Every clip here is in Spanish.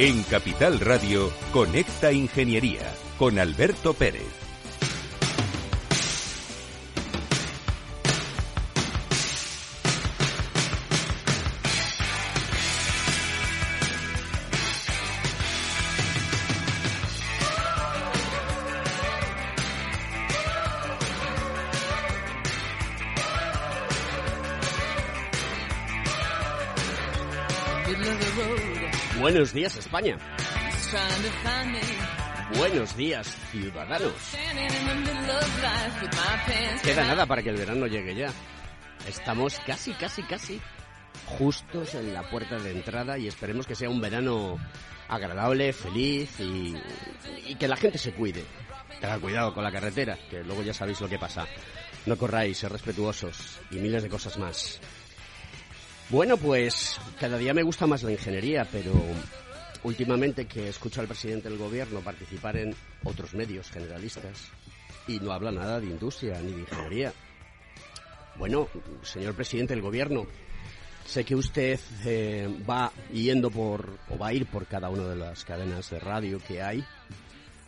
En Capital Radio, Conecta Ingeniería, con Alberto Pérez. Buenos días, España. Buenos días, ciudadanos. Queda nada para que el verano llegue ya. Estamos casi justos en la puerta de entrada y esperemos que sea un verano agradable, feliz y que la gente se cuide. Tengan cuidado con la carretera, que luego ya sabéis lo que pasa. No corráis, ser respetuosos y miles de cosas más. Bueno, pues cada día me gusta más la ingeniería, pero últimamente que escucho al presidente del gobierno participar en otros medios generalistas y no habla nada de industria ni de ingeniería. Bueno, señor presidente del gobierno, sé que usted va a ir por cada una de las cadenas de radio que hay,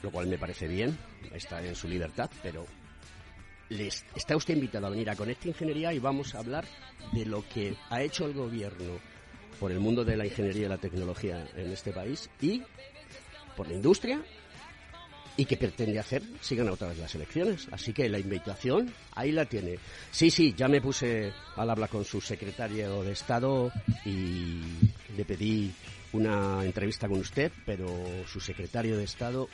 lo cual me parece bien, está en su libertad, pero está usted invitado a venir a Conecta Ingeniería y vamos a hablar de lo que ha hecho el gobierno por el mundo de la ingeniería y la tecnología en este país y por la industria y qué pretende hacer si gana otra vez las elecciones. Así que la invitación ahí la tiene. Sí, ya me puse al habla con su secretario de Estado y le pedí una entrevista con usted, pero su secretario de Estado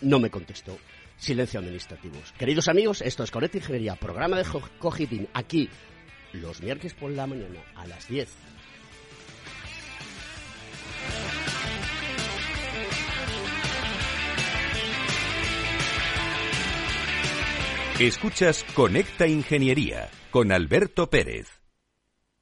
no me contestó. Silencio administrativos. Queridos amigos, esto es Conecta Ingeniería, programa de Cogitín, aquí los miércoles por la mañana a las 10. Escuchas Conecta Ingeniería con Alberto Pérez.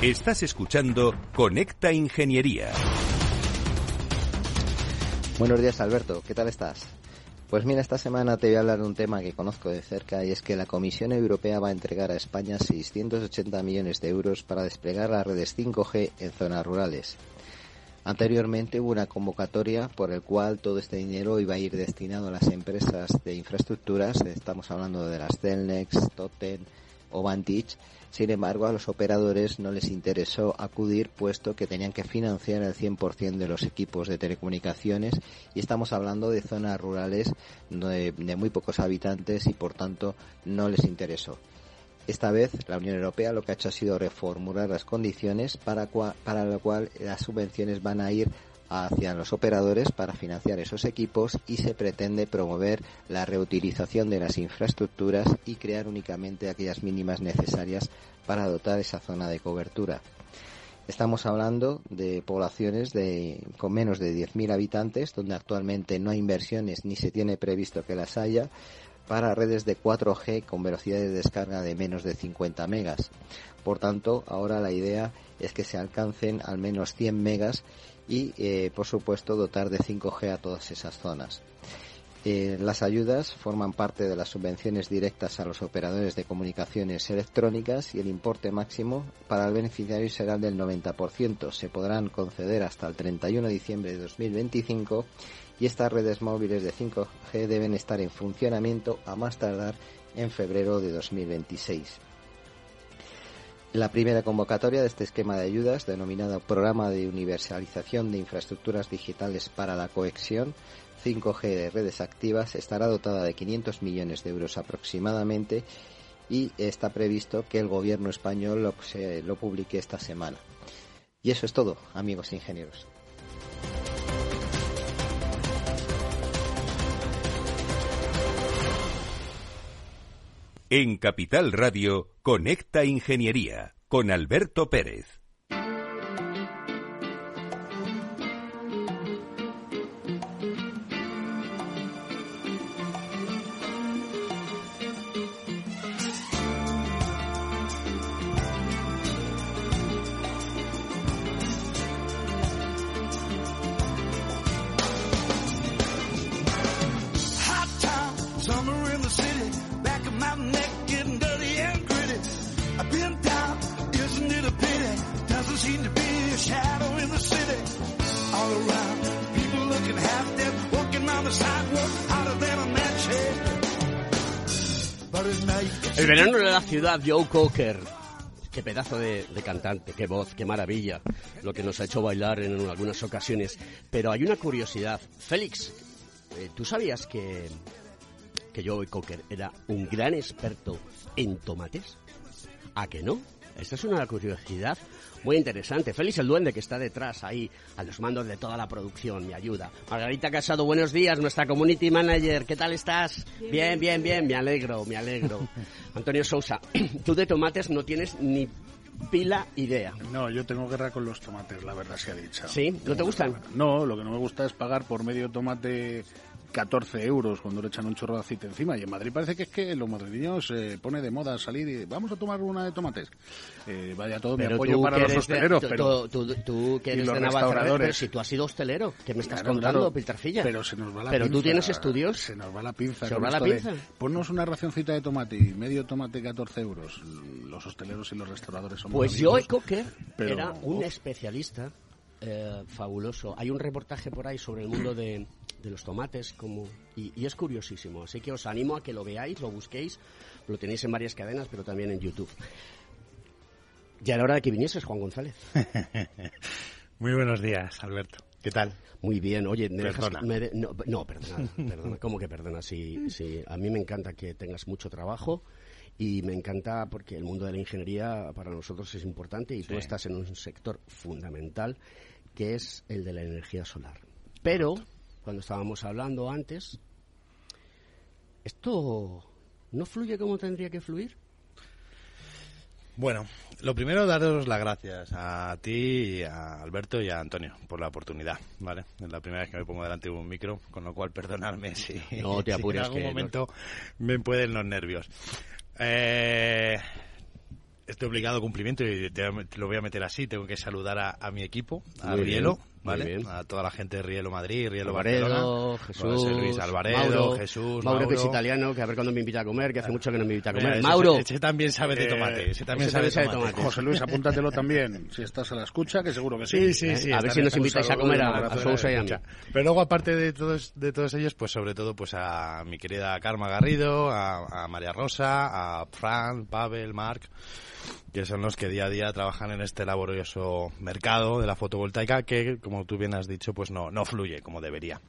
Estás escuchando Conecta Ingeniería. Buenos días, Alberto. ¿Qué tal estás? Pues mira, esta semana te voy a hablar de un tema que conozco de cerca y es que la Comisión Europea va a entregar a España 680 millones de euros para desplegar las redes 5G en zonas rurales. Anteriormente hubo una convocatoria por el cual todo este dinero iba a ir destinado a las empresas de infraestructuras, estamos hablando de las Celnex, Totten o Vantage. Sin embargo, a los operadores no les interesó acudir puesto que tenían que financiar el 100% de los equipos de telecomunicaciones y estamos hablando de zonas rurales de muy pocos habitantes y por tanto no les interesó. Esta vez la Unión Europea lo que ha hecho ha sido reformular las condiciones para lo cual las subvenciones van a ir hacia los operadores para financiar esos equipos y se pretende promover la reutilización de las infraestructuras y crear únicamente aquellas mínimas necesarias para dotar esa zona de cobertura. Estamos hablando de poblaciones con menos de 10.000 habitantes, donde actualmente no hay inversiones ni se tiene previsto que las haya, para redes de 4G con velocidades de descarga de menos de 50 megas. Por tanto, ahora la idea es que se alcancen al menos 100 megas y, por supuesto, dotar de 5G a todas esas zonas. Las ayudas forman parte de las subvenciones directas a los operadores de comunicaciones electrónicas y el importe máximo para el beneficiario será del 90%. Se podrán conceder hasta el 31 de diciembre de 2025 y estas redes móviles de 5G deben estar en funcionamiento a más tardar en febrero de 2026. La primera convocatoria de este esquema de ayudas, denominado Programa de Universalización de Infraestructuras Digitales para la Conexión 5G de redes activas, estará dotada de 500 millones de euros aproximadamente y está previsto que el gobierno español lo publique esta semana. Y eso es todo, amigos ingenieros. En Capital Radio, Conecta Ingeniería, con Alberto Pérez. El verano de la ciudad, Joe Cocker. Qué pedazo de cantante, qué voz, qué maravilla. Lo que nos ha hecho bailar en algunas ocasiones. Pero hay una curiosidad. Félix, ¿tú sabías que Joe Cocker era un gran experto en tomates? ¿A que no? Esta es una curiosidad muy interesante. Félix el Duende, que está detrás ahí, a los mandos de toda la producción, me ayuda. Margarita Casado, buenos días, nuestra community manager. ¿Qué tal estás? Bien, bien, bien, me alegro. Antonio Sousa, tú de tomates no tienes ni pila idea. No, yo tengo guerra con los tomates, la verdad se ha dicho. ¿Sí? ¿No te gustan? No, lo que no me gusta es pagar por medio tomate 14 euros cuando le echan un chorro de aceite encima. Y en Madrid parece que es que los madrileños se pone de moda salir y vamos a tomar una de tomates. Vaya todo mi apoyo para los hosteleros. Pero tú que eres de Navarra, pero si tú has sido hostelero, ¿qué me estás contando, Piltrafilla? Pero se nos va la pinza. Pero tú tienes estudios. Se nos va la pinza. Se nos va la pinza. Ponnos una racioncita de tomate y medio tomate 14 euros. Los hosteleros y los restauradores son pues Joe Cocker era un especialista fabuloso. Hay un reportaje por ahí sobre el mundo de los tomates y es curiosísimo, así que os animo a que lo veáis, lo busquéis, lo tenéis en varias cadenas, pero también en YouTube. Ya era hora de que vinieses, Juan González. Muy buenos días, Alberto. ¿Qué tal? Muy bien, oye, perdona, ¿cómo que perdona? Sí, a mí me encanta que tengas mucho trabajo y me encanta porque el mundo de la ingeniería para nosotros es importante y sí. Tú estás en un sector fundamental que es el de la energía solar. Pero cuando estábamos hablando antes, ¿esto no fluye como tendría que fluir? Bueno, lo primero, daros las gracias a ti, a Alberto y a Antonio por la oportunidad, ¿vale? Es la primera vez que me pongo delante de un micro, con lo cual perdonadme si, no te apures, si en algún momento me pueden los nervios. Este obligado cumplimiento, y te lo voy a meter así, tengo que saludar a mi equipo, a muy Riello, bien, ¿vale? A toda la gente de Riello Madrid, Riello Barcelona, Jesús, Luis Alvaredo, Mauro, Jesús, Mauro, que es italiano, que a ver cuándo me invita a comer, que hace mucho que no me invita a comer. Mauro. Ese también sabe de tomate, ese también sabe de tomate. José Luis, apúntatelo también, si estás a la escucha, que seguro que sí. Sí, a ver si nos invitáis a comer a Sousa y a mí. Pero luego, aparte de todos ellos, pues sobre todo pues a mi querida Karma Garrido, a María Rosa, a Fran, Pavel, Marc, que son los que día a día trabajan en este laborioso mercado de la fotovoltaica que, como tú bien has dicho, pues no fluye como debería.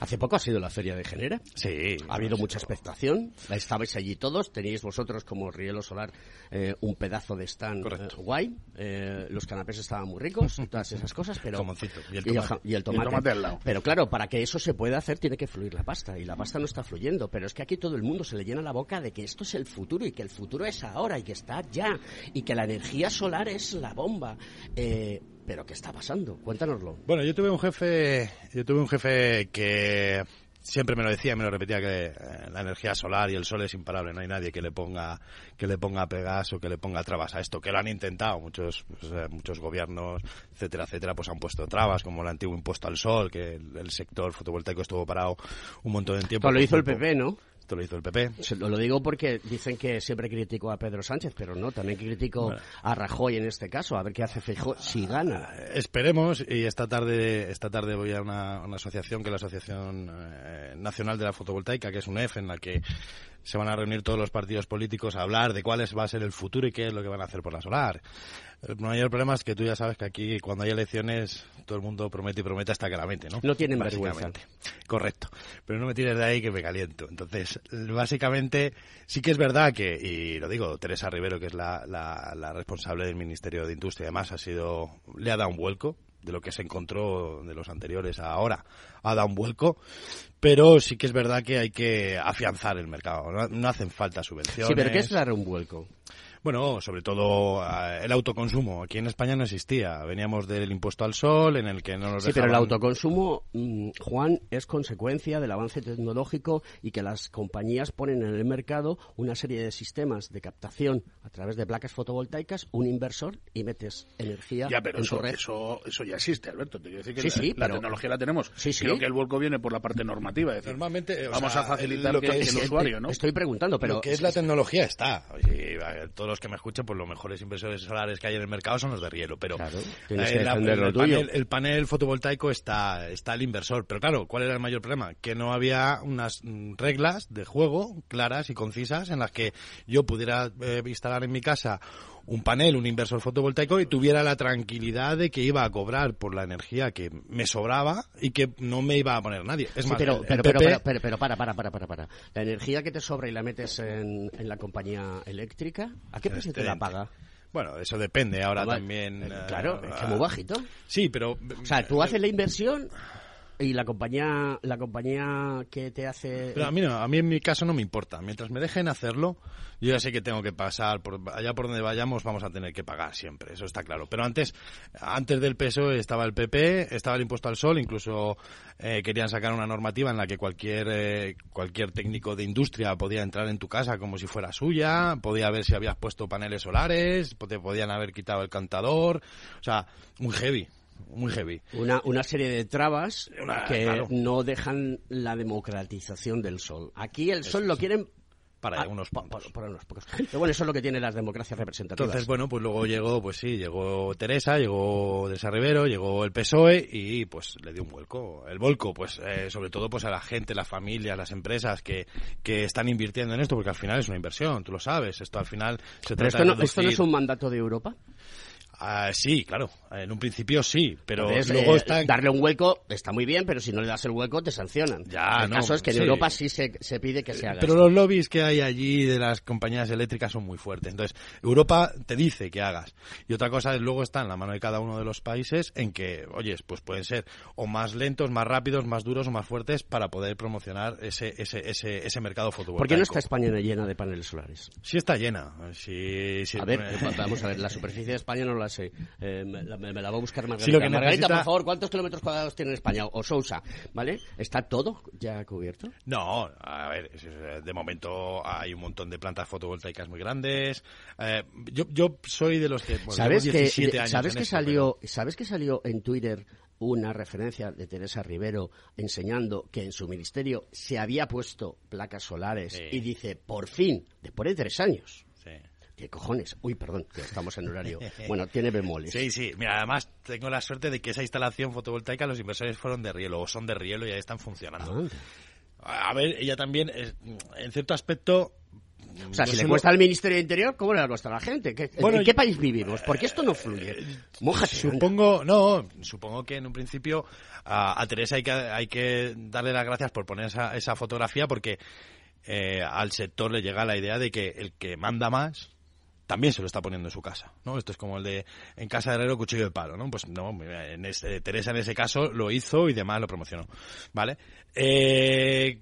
Hace poco ha sido la feria de Genera. Sí. Ha habido mucha expectación. Estabais allí todos. Teníais vosotros, como Riello Solar, un pedazo de stand guay. Los canapés estaban muy ricos, todas esas cosas. Pero y el tomate al lado. Pero claro, para que eso se pueda hacer tiene que fluir la pasta. Y la pasta no está fluyendo. Pero es que aquí todo el mundo se le llena la boca de que esto es el futuro y que el futuro es ahora y que está ya. Y que la energía solar es la bomba. ¿Pero qué está pasando? Cuéntanoslo. Bueno, yo tuve un jefe que siempre me lo decía, me lo repetía, que la energía solar y el sol es imparable, no hay nadie que le ponga pegas o que le ponga trabas a esto, que lo han intentado muchos, muchos gobiernos, etcétera, etcétera, pues han puesto trabas, como el antiguo impuesto al sol, que el sector fotovoltaico estuvo parado un montón de tiempo. Lo hizo el PP, ¿no? Esto lo hizo el PP. Lo digo porque dicen que siempre criticó a Pedro Sánchez, pero no, también critico a Rajoy en este caso, a ver qué hace Feijóo si gana. Esperemos, y esta tarde voy a una asociación, que es la Asociación Nacional de la Fotovoltaica, que es UNEF, en la que se van a reunir todos los partidos políticos a hablar de cuál va a ser el futuro y qué es lo que van a hacer por la solar. El mayor problema es que tú ya sabes que aquí, cuando hay elecciones, todo el mundo promete y promete hasta que la mente, ¿no? No tienen vergüenza. Correcto. Pero no me tires de ahí que me caliento. Entonces, básicamente, sí que es verdad que, y lo digo, Teresa Ribera, que es la responsable del Ministerio de Industria, además le ha dado un vuelco de lo que se encontró de los anteriores a ahora, ha dado un vuelco, pero sí que es verdad que hay que afianzar el mercado, no hacen falta subvenciones. Sí, pero ¿qué es dar un vuelco? Bueno, sobre todo el autoconsumo. Aquí en España no existía. Veníamos del impuesto al sol, en el que no nos dejaban... Sí, pero el autoconsumo, Juan, es consecuencia del avance tecnológico y que las compañías ponen en el mercado una serie de sistemas de captación a través de placas fotovoltaicas, un inversor y metes energía en su red. Eso ya existe, Alberto. Te quiero decir que la tecnología la tenemos. Sí, sí. Creo que el vuelco viene por la parte normativa. Es decir, normalmente vamos a facilitar lo que es el usuario, ¿no? Estoy preguntando, pero... Lo que es la tecnología está. Oye, todos los que me escuchan, pues los mejores inversores solares que hay en el mercado son los de Riello, pero claro, el panel fotovoltaico está el inversor, pero claro, ¿cuál era el mayor problema? Que no había unas reglas de juego claras y concisas en las que yo pudiera instalar en mi casa un panel, un inversor fotovoltaico, y tuviera la tranquilidad de que iba a cobrar por la energía que me sobraba y que no me iba a poner nadie. Es más, pero la energía que te sobra y la metes en la compañía eléctrica, ¿a qué precio te la paga? Bueno, eso depende ahora también. Claro, es que muy bajito. Sí, pero... O sea, tú haces la inversión... Y la compañía que te hace... Pero a mí en mi caso no me importa. Mientras me dejen hacerlo, yo ya sé que tengo que pasar. Allá por donde vayamos vamos a tener que pagar siempre, eso está claro. Pero antes del PSOE estaba el PP, estaba el impuesto al sol, incluso querían sacar una normativa en la que cualquier técnico de industria podía entrar en tu casa como si fuera suya, podía ver si habías puesto paneles solares, te podían haber quitado el cantador, o sea, muy heavy. Muy heavy. Una serie de trabas que no dejan la democratización del sol. Aquí el sol lo quieren... Para unos pocos. Para unos pocos. Pero bueno, eso es lo que tienen las democracias representativas. Entonces, bueno, pues luego llegó Teresa, llegó Teresa Ribera, llegó el PSOE y pues le dio un vuelco. El volco, pues sobre todo pues a la gente, las familias, las empresas que están invirtiendo en esto, porque al final es una inversión, tú lo sabes. Esto al final se trata de... ¿Esto no es un mandato de Europa? Ah, sí, claro, en un principio sí, pero entonces, luego darle un hueco está muy bien, pero si no le das el hueco te sancionan. El caso es que en Europa sí se pide que se haga. Pero los lobbies que hay allí de las compañías eléctricas son muy fuertes. Entonces, Europa te dice que hagas. Y otra cosa es, luego está en la mano de cada uno de los países en que, oyes, pues pueden ser o más lentos, más rápidos, más duros o más fuertes para poder promocionar ese mercado fotovoltaico. ¿Por qué no está España llena de paneles solares? Sí está llena. Sí, vamos a ver, la superficie de España no la... Sí, me la va a buscar Margarita. Sí, Margarita, por favor, ¿cuántos kilómetros cuadrados tiene España? O Sousa, ¿vale? ¿Está todo ya cubierto? No, a ver, de momento hay un montón de plantas fotovoltaicas muy grandes. Yo soy de los que... Bueno, ¿sabes que 17 años en esto, salió? Pero... ¿Sabes que salió en Twitter una referencia de Teresa Ribera enseñando que en su ministerio se había puesto placas solares? Sí. Y dice, por fin, después de 3 años... Sí. ¿Qué cojones? Uy, perdón, que estamos en horario. Bueno, tiene bemoles. Sí. Mira, además tengo la suerte de que esa instalación fotovoltaica los inversores fueron de Riello o son de Riello y ahí están funcionando. Ah. A ver, ella también, en cierto aspecto... O sea, si le cuesta al Ministerio de Interior, ¿cómo le cuesta a la gente? ¿En qué país vivimos? Porque esto no fluye. Mójate. Supongo que en un principio a Teresa hay que darle las gracias por poner esa fotografía, porque al sector le llega la idea de que el que manda más también se lo está poniendo en su casa, ¿no? Esto es como el de en casa de herrero, cuchillo de palo, ¿no? Pues no, Teresa en ese caso lo hizo y demás lo promocionó, ¿vale?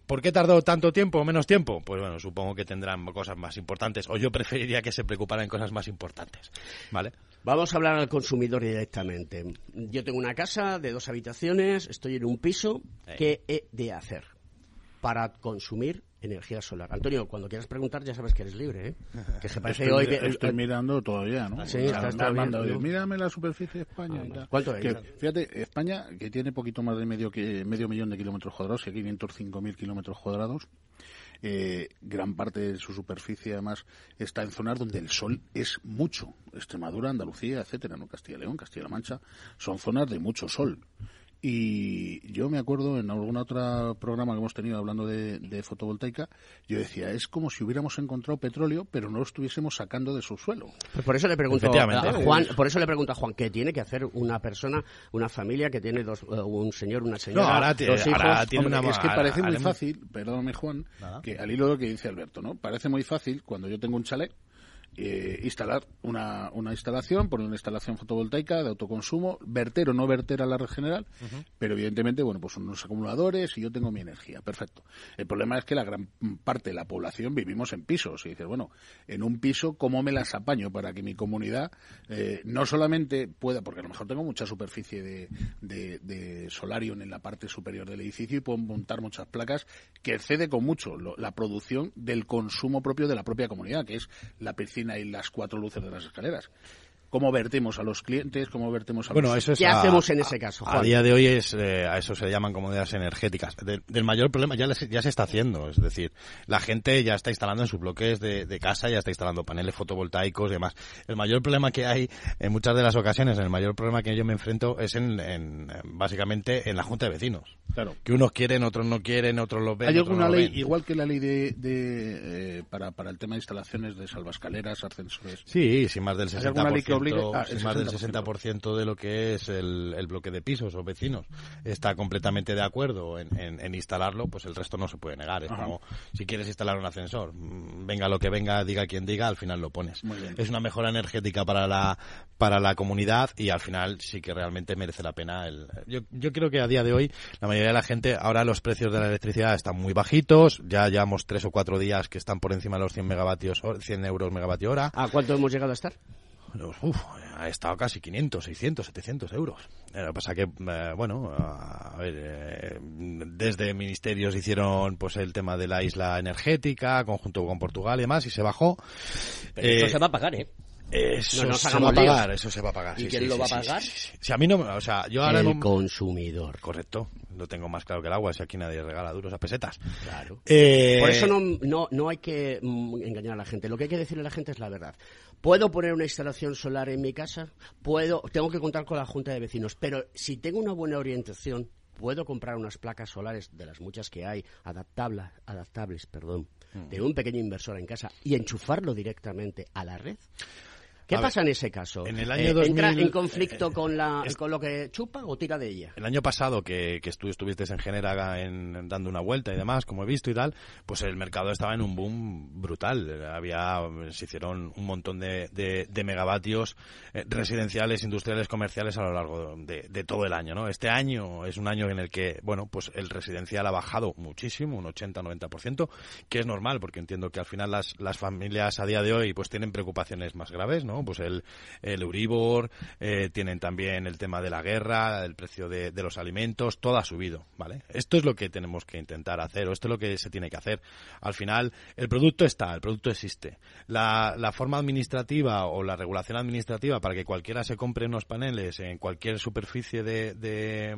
¿Por qué tardó tanto tiempo o menos tiempo? Pues bueno, supongo que tendrán cosas más importantes, o yo preferiría que se preocuparan en cosas más importantes, ¿vale? Vamos a hablar al consumidor directamente. Yo tengo una casa de 2 habitaciones, estoy en un piso, ¿qué he de hacer? para consumir energía solar. Antonio, cuando quieras preguntar, ya sabes que eres libre, ¿eh? Que se parece hoy que... Estoy mirando todavía, ¿no? Sí, está bien. Mírame la superficie de España. Ah, y tal. ¿Cuánto es? Que, fíjate, España, que tiene poquito más de medio millón de kilómetros cuadrados, y aquí 505.000 kilómetros cuadrados, gran parte de su superficie, además, está en zonas donde el sol es mucho. Extremadura, Andalucía, etcétera, ¿no? Castilla y León, Castilla-La Mancha, son zonas de mucho sol. Y yo me acuerdo en algún otro programa que hemos tenido hablando de fotovoltaica, yo decía, es como si hubiéramos encontrado petróleo, pero no lo estuviésemos sacando de su suelo. Pues por eso le pregunto a Juan, ¿qué tiene que hacer una persona, una familia que tiene un señor, una señora, dos hijos? Es que parece muy fácil, perdóname Juan, que al hilo de lo que dice Alberto, ¿no? Parece muy fácil cuando yo tengo un chalet, instalar una instalación, poner una instalación fotovoltaica de autoconsumo, verter o no verter a la red general, pero evidentemente, bueno, pues unos acumuladores y yo tengo mi energía, perfecto. El problema es que la gran parte de la población vivimos en pisos y dices, bueno, en un piso, ¿cómo me las apaño para que mi comunidad no solamente pueda, porque a lo mejor tengo mucha superficie de solarium en la parte superior del edificio y puedo montar muchas placas que excede con mucho la producción del consumo propio de la propia comunidad, que es la piscina y las 4 luces de las escaleras? ¿Cómo vertemos a los clientes? ¿Cómo vertemos a los... ¿Qué hacemos en ese caso, Juan? A día de hoy a eso se llaman comunidades energéticas. Del mayor problema ya se está haciendo. Es decir, la gente ya está instalando en sus bloques de casa, ya está instalando paneles fotovoltaicos y demás. El mayor problema que hay en muchas de las ocasiones, el mayor problema que yo me enfrento es básicamente en la junta de vecinos. Claro. Que unos quieren, otros no quieren, otros lo ven. Hay alguna ley, igual que la ley para el tema de instalaciones de salvascaleras, ascensores. Sí, sin más del 60%. Más del 60% de lo que es el bloque de pisos o vecinos está completamente de acuerdo en instalarlo, pues el resto no se puede negar. Es como si quieres instalar un ascensor, venga lo que venga, diga quien diga, al final lo pones. Es una mejora energética para la comunidad y al final sí que realmente merece la pena. Yo creo que a día de hoy la mayoría de la gente, ahora los precios de la electricidad están muy bajitos, ya llevamos 3 o 4 días que están por encima de los 100 euros megavatio hora. ¿A cuánto hemos llegado a estar? Ha estado casi 500, 600, 700 euros. Lo que pasa que, desde ministerios hicieron pues el tema de la isla energética, conjunto con Portugal y demás, y se bajó. Pero esto se va a pagar, ¿eh? Eso se va a pagar. ¿Y quién lo va a pagar? Si a mí no, yo ahora el consumidor. Correcto. Lo tengo más claro que el agua, si aquí nadie regala duros a pesetas. Claro. Por eso no hay que engañar a la gente. Lo que hay que decirle a la gente es la verdad. Puedo poner una instalación solar en mi casa, tengo que contar con la junta de vecinos, pero si tengo una buena orientación, puedo comprar unas placas solares de las muchas que hay, adaptables, de un pequeño inversor en casa y enchufarlo directamente a la red. ¿Qué pasa en ese caso? En el año 2000, ¿entra en conflicto con lo que chupa o tira de ella? El año pasado que estuviste en Genera dando una vuelta y demás, como he visto y tal, pues el mercado estaba en un boom brutal. Se hicieron un montón de megavatios residenciales, industriales, comerciales a lo largo de todo el año, ¿no? Este año es un año en el que, bueno, pues el residencial ha bajado muchísimo, un 80-90%, que es normal, porque entiendo que al final las familias a día de hoy pues tienen preocupaciones más graves, ¿no? Pues el Euribor, tienen también el tema de la guerra, el precio de los alimentos, todo ha subido, ¿vale? Esto es lo que tenemos que intentar hacer, o esto es lo que se tiene que hacer. Al final, el producto está, el producto existe. La forma administrativa o la regulación administrativa para que cualquiera se compre unos paneles en cualquier superficie de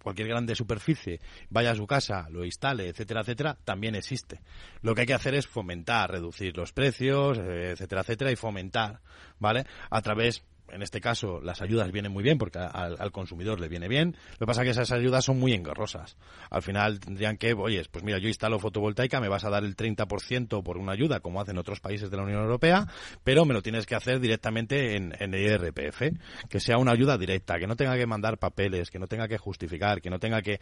cualquier grande superficie, vaya a su casa, lo instale, etcétera, etcétera, también existe. Lo que hay que hacer es fomentar, reducir los precios, etcétera, etcétera, y fomentar, ¿vale? A través, en este caso, las ayudas vienen muy bien porque al consumidor le viene bien. Lo que pasa es que esas ayudas son muy engorrosas. Al final tendrían que, oye, pues mira, yo instalo fotovoltaica, me vas a dar el 30% por una ayuda, como hacen otros países de la Unión Europea, pero me lo tienes que hacer directamente en el IRPF, que sea una ayuda directa, que no tenga que mandar papeles, que no tenga que justificar, que no tenga que...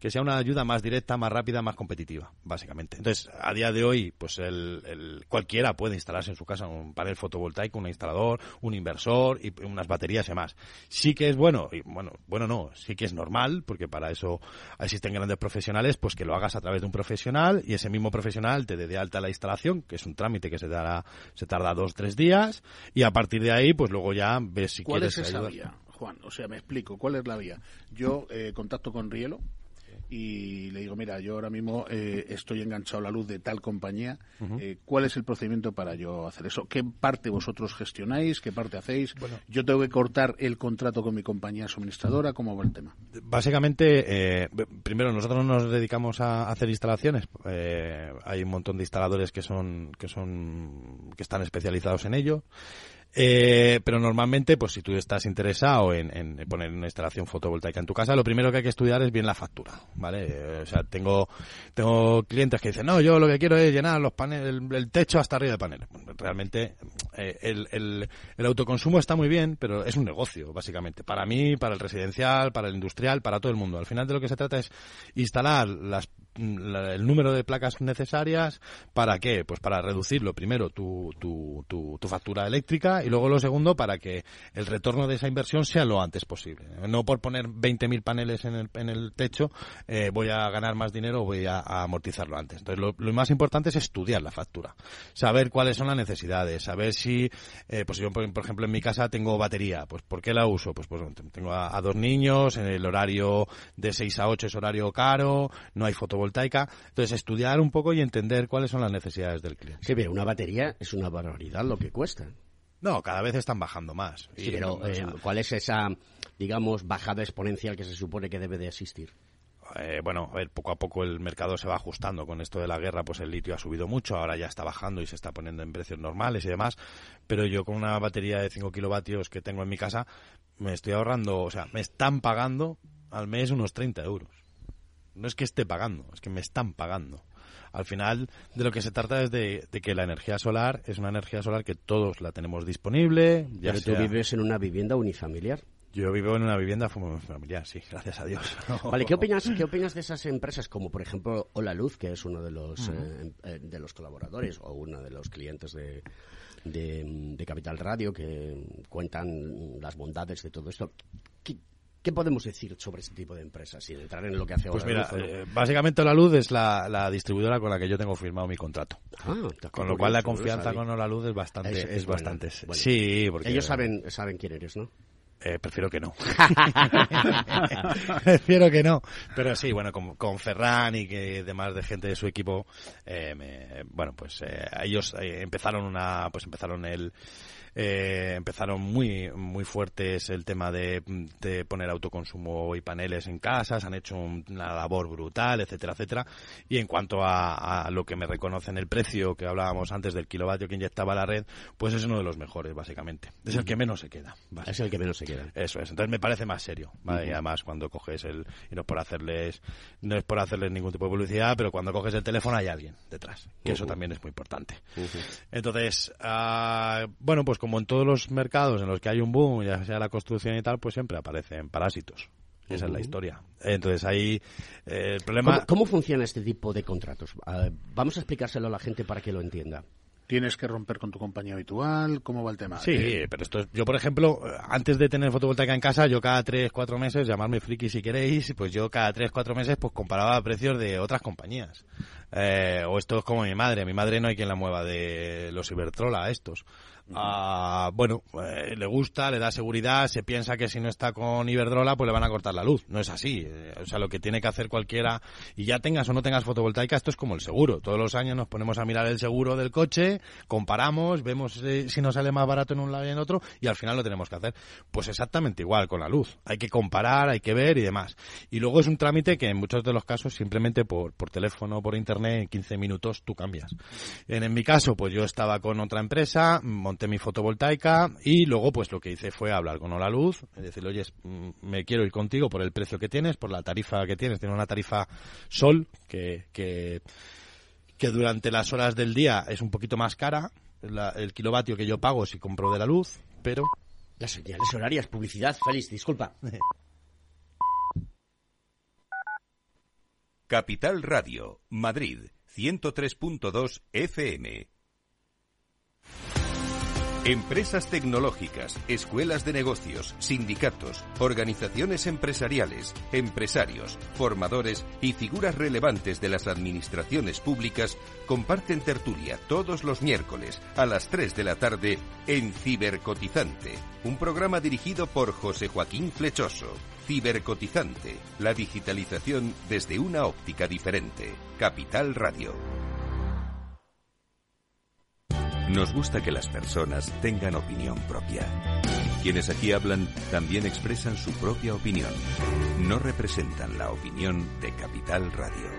que sea una ayuda más directa, más rápida, más competitiva, básicamente. Entonces, a día de hoy, pues cualquiera puede instalarse en su casa un panel fotovoltaico, un instalador, un inversor, y unas baterías y más. Sí que es bueno, y bueno no, sí que es normal, porque para eso existen grandes profesionales, pues que lo hagas a través de un profesional y ese mismo profesional te dé de alta la instalación, que es un trámite que se tarda 2 o 3 días, y a partir de ahí, pues luego ya ves si quieres ayudar. ¿Cuál es esa vía, Juan? Me explico, ¿cuál es la vía? Yo contacto con Riello, y le digo, mira, yo ahora mismo estoy enganchado a la luz de tal compañía, ¿cuál es el procedimiento para yo hacer eso? ¿Qué parte vosotros gestionáis? ¿Qué parte hacéis? Bueno, ¿yo tengo que cortar el contrato con mi compañía suministradora? ¿Cómo va el tema? Básicamente, primero, nosotros nos dedicamos a hacer instalaciones. Hay un montón de instaladores que están especializados en ello. Pero normalmente, pues si tú estás interesado en poner una instalación fotovoltaica en tu casa, lo primero que hay que estudiar es bien la factura, ¿vale? O sea, tengo clientes que dicen, no, yo lo que quiero es llenar los paneles, el techo hasta arriba de paneles. Realmente, el autoconsumo está muy bien, pero es un negocio, básicamente. Para mí, para el residencial, para el industrial, para todo el mundo. Al final de lo que se trata es instalar el número de placas necesarias. ¿Para qué? Pues para reducir lo primero tu factura eléctrica, y luego lo segundo, para que el retorno de esa inversión sea lo antes posible. No por poner 20.000 paneles en el techo voy a ganar más dinero, voy a amortizarlo antes. Entonces lo más importante es estudiar la factura, saber cuáles son las necesidades, saber si pues yo por ejemplo en mi casa tengo batería, pues ¿por qué la uso? Pues tengo a dos niños, en el horario de 6 a 8 es horario caro, no hay fotovoltaica. Entonces, estudiar un poco y entender cuáles son las necesidades del cliente. Sí, pero una batería es una barbaridad lo que cuesta. No, cada vez están bajando más. Sí, pero ¿cuál es esa, digamos, bajada exponencial que se supone que debe de existir? Bueno, a ver, poco a poco el mercado se va ajustando. Con esto de la guerra, pues el litio ha subido mucho, ahora ya está bajando y se está poniendo en precios normales y demás. Pero yo con una batería de 5 kilovatios que tengo en mi casa, me estoy ahorrando, o sea, me están pagando al mes unos 30 euros. No es que esté pagando, es que me están pagando. Al final, de lo que se trata es de que la energía solar es una energía solar que todos la tenemos disponible. Ya pero sea... ¿Tú vives en una vivienda unifamiliar? Yo vivo en una vivienda familiar, sí, gracias a Dios. Vale, ¿qué opinas de esas empresas como, por ejemplo, Holaluz, que es uno de los de los colaboradores o uno de los clientes de Capital Radio, que cuentan las bondades de todo esto? ¿Qué podemos decir sobre este tipo de empresas sin entrar en lo que hace Holaluz? Pues mira, básicamente Holaluz es la distribuidora con la que yo tengo firmado mi contrato. Ah, con lo cual la confianza con Holaluz es bastante... Es bastante. Bueno. Sí, porque... Ellos saben quién eres, ¿no? Prefiero que no. Prefiero que no. Pero sí, bueno, con Ferran y que demás de gente de su equipo, ellos empezaron empezaron muy muy fuertes el tema de poner autoconsumo y paneles en casas, han hecho una labor brutal, etcétera, etcétera. Y en cuanto a lo que me reconocen el precio que hablábamos antes del kilovatio que inyectaba la red, pues es uno de los mejores, básicamente. Es el que menos se queda. Es el que menos se queda. Eso es. Entonces me parece más serio, ¿vale? Y además cuando coges y no es por hacerles ningún tipo de publicidad, pero cuando coges el teléfono hay alguien detrás, que eso también es muy importante. Entonces, pues como en todos los mercados en los que hay un boom, ya sea la construcción y tal, pues siempre aparecen parásitos. Esa es la historia. Entonces ahí el problema... ¿Cómo funciona este tipo de contratos? Vamos a explicárselo a la gente para que lo entienda. ¿Tienes que romper con tu compañía habitual? ¿Cómo va el tema? Sí, pero esto es... Yo, por ejemplo, antes de tener fotovoltaica en casa, yo cada 3-4 meses, llamadme friki si queréis, pues yo cada 3-4 meses pues comparaba precios de otras compañías. O esto es como mi madre. Mi madre no hay quien la mueva de los Cibertroll a estos. Le gusta, le da seguridad, se piensa que si no está con Iberdrola pues le van a cortar la luz. No es así, o sea, lo que tiene que hacer cualquiera, y ya tengas o no tengas fotovoltaica, esto es como el seguro. Todos los años nos ponemos a mirar el seguro del coche, comparamos, vemos si nos sale más barato en un lado y en otro, y al final lo tenemos que hacer. Pues exactamente igual con la luz, hay que comparar, hay que ver y demás. Y luego es un trámite que en muchos de los casos simplemente por teléfono o por internet en 15 minutos tú cambias. En mi caso, pues yo estaba con otra empresa, monté mi fotovoltaica y luego pues lo que hice fue hablar con Holaluz y decirle, oye, me quiero ir contigo por el precio que tienes, por la tarifa que tienes. Tiene una tarifa sol que durante las horas del día es un poquito más cara, el kilovatio que yo pago si compro de la luz, pero... Las señales horarias, publicidad, Félix, disculpa. Capital Radio, Madrid, 103.2 FM. Empresas tecnológicas, escuelas de negocios, sindicatos, organizaciones empresariales, empresarios, formadores y figuras relevantes de las administraciones públicas comparten tertulia todos los miércoles a las 3 de la tarde en Cibercotizante, un programa dirigido por José Joaquín Flechoso. Cibercotizante, la digitalización desde una óptica diferente. Capital Radio. Nos gusta que las personas tengan opinión propia. Quienes aquí hablan también expresan su propia opinión. No representan la opinión de Capital Radio.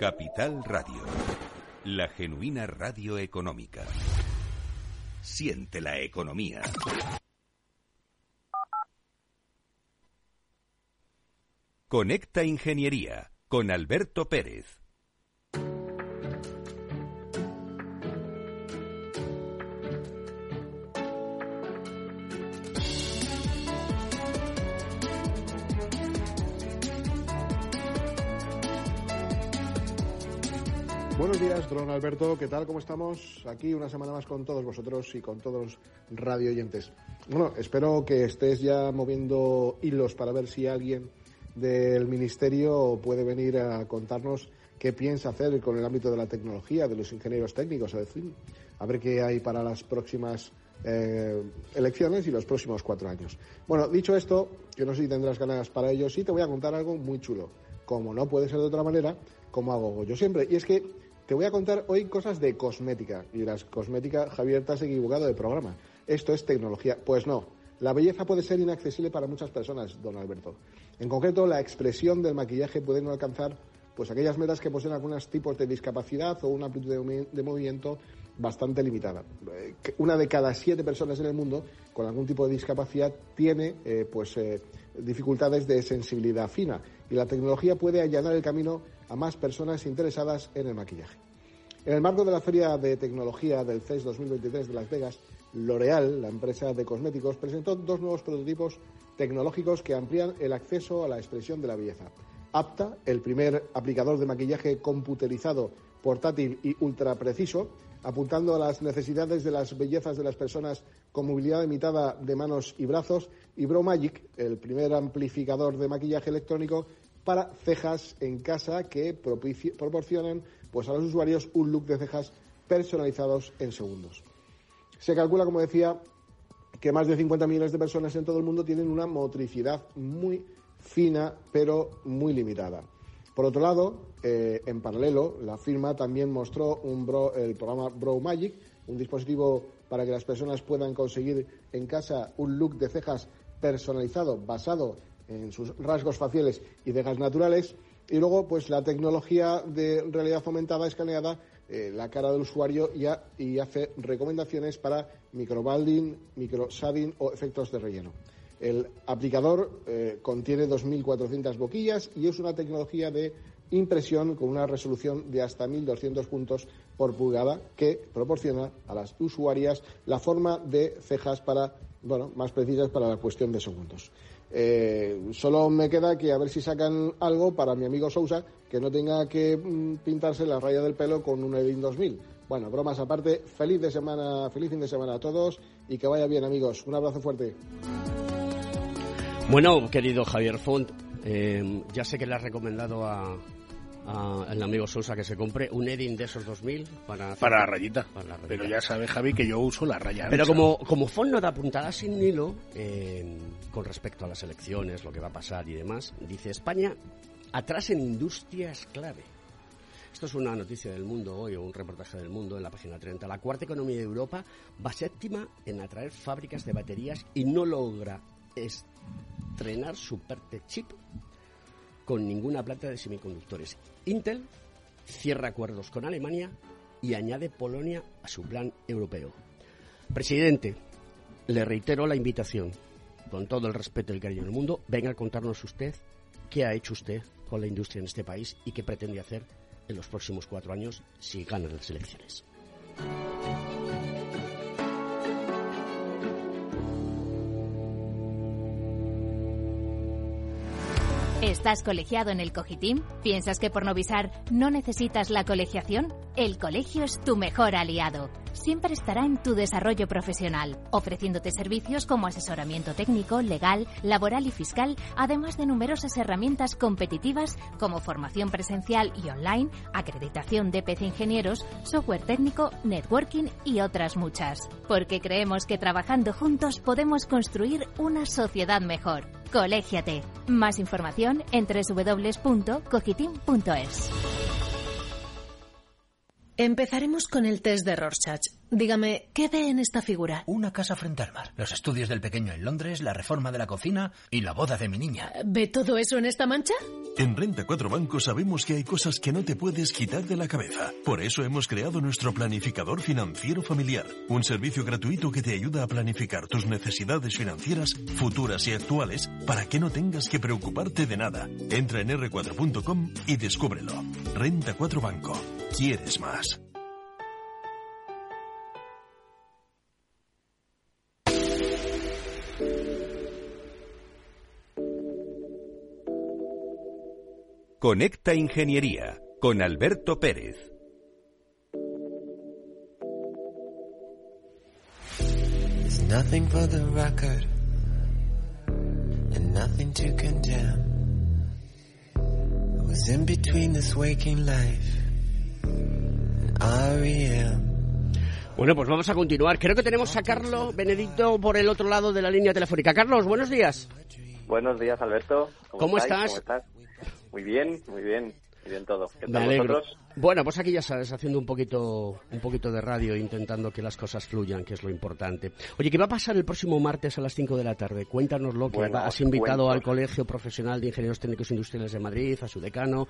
Capital Radio, la genuina radio económica. Siente la economía. Conecta Ingeniería con Alberto Pérez. Buenos días, don Alberto. ¿Qué tal? ¿Cómo estamos? Aquí una semana más con todos vosotros y con todos los radio oyentes. Bueno, espero que estés ya moviendo hilos para ver si alguien del Ministerio puede venir a contarnos qué piensa hacer con el ámbito de la tecnología, de los ingenieros técnicos, es decir, a ver qué hay para las próximas elecciones y los próximos 4 años. Bueno, dicho esto, yo no sé si tendrás ganas para ello, sí te voy a contar algo muy chulo, como no puede ser de otra manera, como hago yo siempre, y es que te voy a contar hoy cosas de cosmética, y las cosméticas, Javier, te has equivocado de programa, esto es tecnología, pues no. La belleza puede ser inaccesible para muchas personas, don Alberto. En concreto, la expresión del maquillaje puede no alcanzar pues aquellas metas que poseen algunos tipos de discapacidad o una amplitud de movimiento bastante limitada. Una de cada 7 personas en el mundo con algún tipo de discapacidad tiene dificultades de sensibilidad fina, y la tecnología puede allanar el camino a más personas interesadas en el maquillaje. En el marco de la Feria de Tecnología del CES 2023 de Las Vegas, L'Oréal, la empresa de cosméticos, presentó 2 nuevos prototipos tecnológicos que amplían el acceso a la expresión de la belleza. Apta, el primer aplicador de maquillaje computerizado, portátil y ultra preciso, apuntando a las necesidades de las bellezas de las personas con movilidad limitada de manos y brazos, y Brow Magic, el primer amplificador de maquillaje electrónico para cejas en casa que proporcionan pues, a los usuarios un look de cejas personalizados en segundos. Se calcula, como decía, que más de 50 millones de personas en todo el mundo tienen una motricidad muy fina, pero muy limitada. Por otro lado, en paralelo, la firma también mostró el programa Brow Magic, un dispositivo para que las personas puedan conseguir en casa un look de cejas personalizado, basado en sus rasgos faciales y cejas naturales. Y luego, pues la tecnología de realidad aumentada escaneada la cara del usuario y hace recomendaciones para microblading, microshading o efectos de relleno. El aplicador contiene 2.400 boquillas y es una tecnología de impresión con una resolución de hasta 1.200 puntos por pulgada que proporciona a las usuarias la forma de cejas más precisas para la cuestión de segundos. Solo me queda que a ver si sacan algo para mi amigo Sousa, que no tenga que pintarse la raya del pelo con un Edin 2000. Bueno, bromas aparte, feliz fin de semana a todos y que vaya bien, amigos. Un abrazo fuerte. Bueno, querido Javier Font, ya sé que le has recomendado al amigo Sousa que se compre un Edin de esos 2000 para la rayita. Pero ya sabes, Javi, que yo uso la raya. Pero como Font no da puntada sin hilo, con respecto a las elecciones, lo que va a pasar y demás, dice España atrás en industrias clave. Esto es una noticia del Mundo hoy, o un reportaje del Mundo en la página 30. La cuarta economía de Europa va séptima en atraer fábricas de baterías y no logra estrenar su parte chip con ninguna planta de semiconductores. Intel cierra acuerdos con Alemania y añade Polonia a su plan europeo. Presidente, le reitero la invitación, con todo el respeto y el cariño del mundo, venga a contarnos usted qué ha hecho usted con la industria en este país y qué pretende hacer en los próximos 4 años si ganan las elecciones. ¿Estás colegiado en el Cogitín? ¿Piensas que por no visar no necesitas la colegiación? El colegio es tu mejor aliado. Siempre estará en tu desarrollo profesional, ofreciéndote servicios como asesoramiento técnico, legal, laboral y fiscal, además de numerosas herramientas competitivas como formación presencial y online, acreditación de PC Ingenieros, software técnico, networking y otras muchas. Porque creemos que trabajando juntos podemos construir una sociedad mejor. Colégiate. Más información en www.cogitim.es. Empezaremos con el test de Rorschach. Dígame, ¿qué ve en esta figura? Una casa frente al mar, los estudios del pequeño en Londres, la reforma de la cocina y la boda de mi niña. ¿Ve todo eso en esta mancha? En Renta 4 Banco sabemos que hay cosas que no te puedes quitar de la cabeza. Por eso hemos creado nuestro planificador financiero familiar, un servicio gratuito que te ayuda a planificar tus necesidades financieras, futuras y actuales, para que no tengas que preocuparte de nada. Entra en r4.com y descúbrelo. Renta 4 Banco. ¿Quieres más? Conecta Ingeniería con Alberto Pérez. There's nothing for the record and nothing to condemn. I was in between this waking life and R.E.M. Bueno, pues vamos a continuar. Creo que tenemos a Carlos Benedicto por el otro lado de la línea telefónica. Carlos, buenos días. Buenos días, Alberto. ¿Cómo estás? Muy bien todo. ¿Qué tal vosotros? Bueno, pues aquí ya sabes, haciendo un poquito de radio, intentando que las cosas fluyan, que es lo importante. Oye, ¿qué va a pasar el próximo martes a las 5 de la tarde? Cuéntanoslo, que has invitado al Colegio Profesional de Ingenieros Técnicos Industriales de Madrid, a su decano,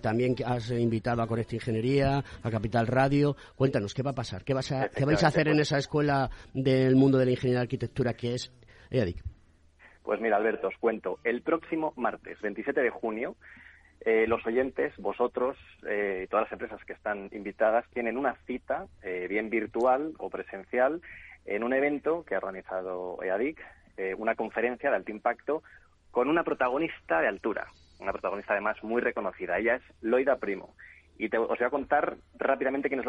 también has invitado a Conecta Ingeniería, a Capital Radio. Cuéntanos, ¿qué va a pasar? ¿Qué vais a hacer en esa escuela del mundo de la ingeniería y arquitectura que es EADIC? Pues mira, Alberto, os cuento. El próximo martes, 27 de junio, los oyentes, vosotros, todas las empresas que están invitadas, tienen una cita, bien virtual o presencial, en un evento que ha organizado EADIC, una conferencia de alto impacto con una protagonista de altura, una protagonista además muy reconocida. Ella es Loida Primo. Y os voy a contar rápidamente quién es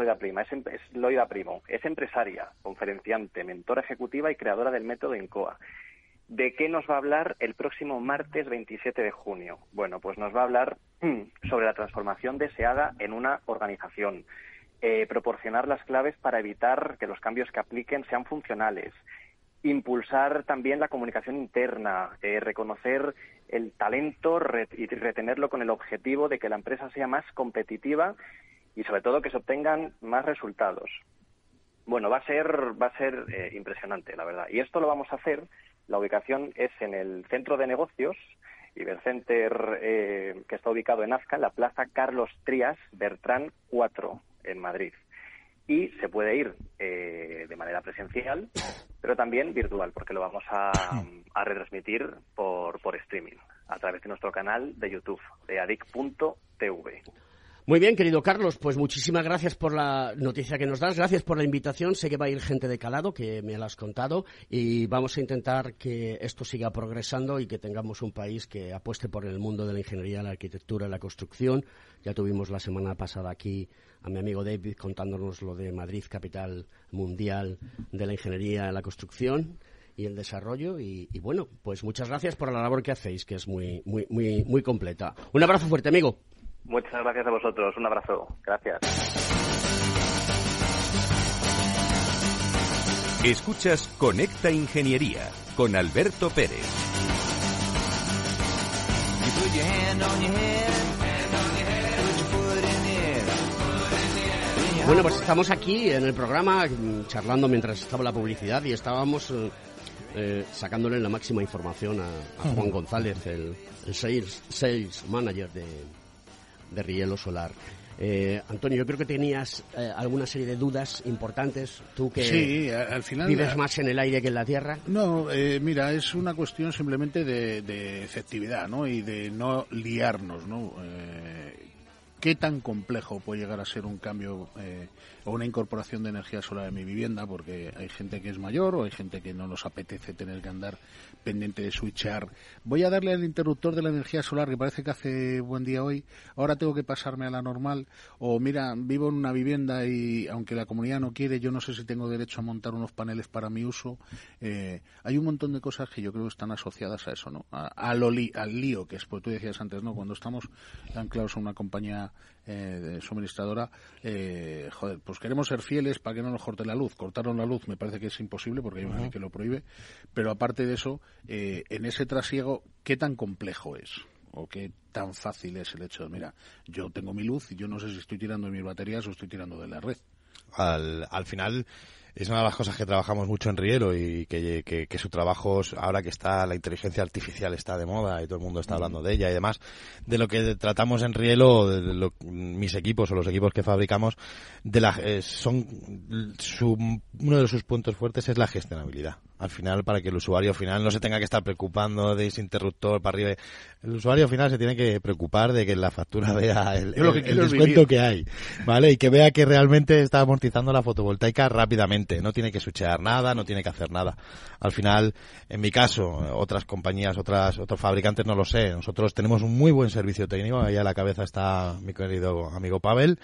Loida Primo. Es empresaria, conferenciante, mentora ejecutiva y creadora del método INCOA. ¿De qué nos va a hablar el próximo martes 27 de junio? Bueno, pues nos va a hablar sobre la transformación deseada en una organización, proporcionar las claves para evitar que los cambios que apliquen sean funcionales, impulsar también la comunicación interna, reconocer el talento y retenerlo con el objetivo de que la empresa sea más competitiva y sobre todo que se obtengan más resultados. Bueno, va a ser impresionante, la verdad. Y esto lo vamos a hacer. La ubicación es en el centro de negocios, Ibercenter, que está ubicado en Azca, en la plaza Carlos Trías Bertrán 4, en Madrid. Y se puede ir de manera presencial, pero también virtual, porque lo vamos a retransmitir por streaming, a través de nuestro canal de YouTube, de adic.tv. Muy bien, querido Carlos, pues muchísimas gracias por la noticia que nos das, gracias por la invitación, sé que va a ir gente de calado, que me la has contado, y vamos a intentar que esto siga progresando y que tengamos un país que apueste por el mundo de la ingeniería, la arquitectura, la construcción. Ya tuvimos la semana pasada aquí a mi amigo David contándonos lo de Madrid, capital mundial de la ingeniería, la construcción y el desarrollo, y bueno, pues muchas gracias por la labor que hacéis, que es muy completa. Un abrazo fuerte, amigo. Muchas gracias a vosotros. Un abrazo. Gracias. Escuchas Conecta Ingeniería con Alberto Pérez. Bueno, pues estamos aquí en el programa charlando mientras estaba la publicidad y estábamos sacándole la máxima información a Juan González, el sales manager de Riello Solar. Antonio, yo creo que tenías alguna serie de dudas importantes, tú que sí, al final vives más en el aire que en la tierra. No, mira, es una cuestión simplemente de efectividad, ¿no? Y de no liarnos, ¿no? ¿Qué tan complejo puede llegar a ser un cambio o una incorporación de energía solar en mi vivienda? Porque hay gente que es mayor o hay gente que no nos apetece tener que andar pendiente de switchar. Voy a darle al interruptor de la energía solar, que parece que hace buen día hoy, ahora tengo que pasarme a la normal. O mira, vivo en una vivienda y aunque la comunidad no quiere, yo no sé si tengo derecho a montar unos paneles para mi uso. Hay un montón de cosas que yo creo que están asociadas a eso, ¿no? Al lío que es, porque tú decías antes, ¿no? Cuando estamos anclados a una compañía suministradora, joder, pues queremos ser fieles para que no nos corte la luz. Cortaron la luz, me parece que es imposible porque hay una ley que lo prohíbe, pero aparte de eso, en ese trasiego, ¿qué tan complejo es? ¿O qué tan fácil es el hecho de, mira, yo tengo mi luz y yo no sé si estoy tirando de mis baterías o estoy tirando de la red? Al final, es una de las cosas que trabajamos mucho en Riello y que su trabajo, ahora que está la inteligencia artificial está de moda y todo el mundo está hablando de ella y demás, de lo que tratamos en Riello, mis equipos o los equipos que fabricamos, uno de sus puntos fuertes es la gestionabilidad. Al final, para que el usuario final no se tenga que estar preocupando de ese interruptor para arriba. El usuario final se tiene que preocupar de que la factura vea el descuento que hay, ¿vale? Y que vea que realmente está amortizando la fotovoltaica rápidamente. No tiene que switchear nada, no tiene que hacer nada. Al final, en mi caso, otras compañías, otros fabricantes, no lo sé. Nosotros tenemos un muy buen servicio técnico. Ahí a la cabeza está mi querido amigo Pavel,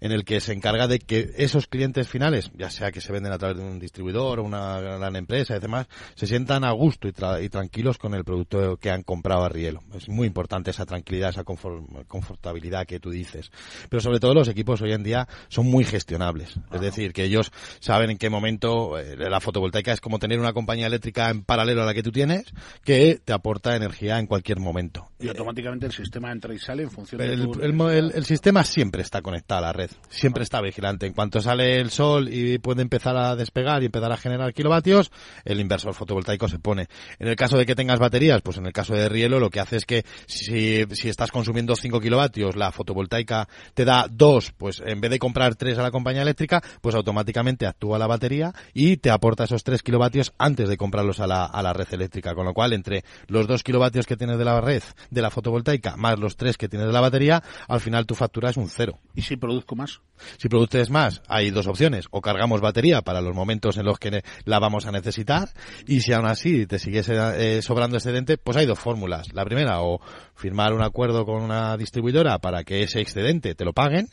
en el que se encarga de que esos clientes finales, ya sea que se venden a través de un distribuidor o una gran empresa, además, se sientan a gusto y tranquilos con el producto que han comprado a Riello. Es muy importante esa tranquilidad, esa confortabilidad que tú dices. Pero sobre todo los equipos hoy en día son muy gestionables. Es decir, que ellos saben en qué momento la fotovoltaica es como tener una compañía eléctrica en paralelo a la que tú tienes, que te aporta energía en cualquier momento. Y automáticamente el sistema entra y sale en función de tu... El sistema siempre está conectado a la red, siempre está vigilante. En cuanto sale el sol y puede empezar a despegar y empezar a generar kilovatios, el inversor fotovoltaico se pone. En el caso de que tengas baterías, pues en el caso de Riello lo que hace es que si estás consumiendo 5 kilovatios, la fotovoltaica te da 2, pues en vez de comprar 3 a la compañía eléctrica, pues automáticamente actúa la batería y te aporta esos 3 kilovatios antes de comprarlos a la red eléctrica. Con lo cual, entre los 2 kilovatios que tienes de la red, de la fotovoltaica, más los 3 que tienes de la batería, al final tu factura es un 0. ¿Y si produzco más? Si produces más, hay dos opciones. O cargamos batería para los momentos en los que la vamos a necesitar, y si aún así te siguiese sobrando excedente, pues hay dos fórmulas. La primera, o firmar un acuerdo con una distribuidora para que ese excedente te lo paguen.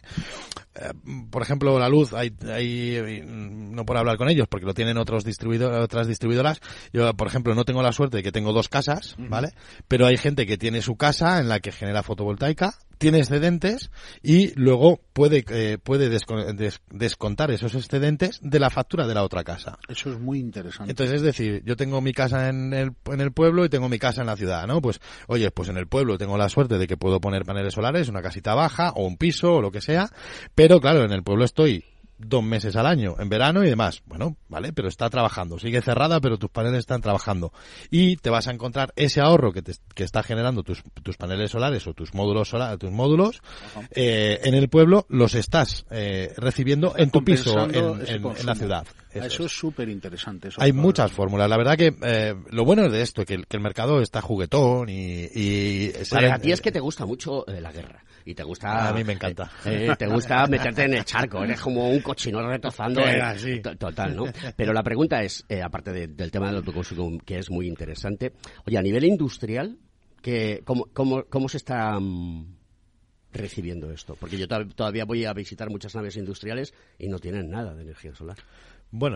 Por ejemplo, la luz, no por hablar con ellos, porque lo tienen otras distribuidoras. Yo, por ejemplo, no tengo la suerte de que tengo 2 casas, ¿vale? Pero hay gente que tiene su casa en la que genera fotovoltaica, tiene excedentes y luego puede descontar esos excedentes de la factura de la otra casa. Eso es muy interesante. Entonces, es decir, yo tengo mi casa en el pueblo y tengo mi casa en la ciudad, ¿no? Pues, oye, pues en el pueblo tengo la suerte de que puedo poner paneles solares, una casita baja o un piso o lo que sea, pero claro, en el pueblo estoy 2 meses al año, en verano y demás. Bueno, vale, pero está trabajando. Sigue cerrada, pero tus paneles están trabajando. Y te vas a encontrar ese ahorro que está generando tus paneles solares o tus módulos en el pueblo, los estás recibiendo en tu piso, en la ciudad. Eso es súper interesante. Hay muchas fórmulas. La verdad que lo bueno de esto es que el mercado está juguetón y a ti es que te gusta mucho la guerra. Y te gusta... A mí me encanta. Te gusta meterte en el charco. Eres como un cochino retozando. Total, ¿no? Pero la pregunta es, aparte del tema del autoconsumo, que es muy interesante, oye, a nivel industrial, ¿cómo se está recibiendo esto? Porque yo todavía voy a visitar muchas naves industriales y no tienen nada de energía solar. Bueno,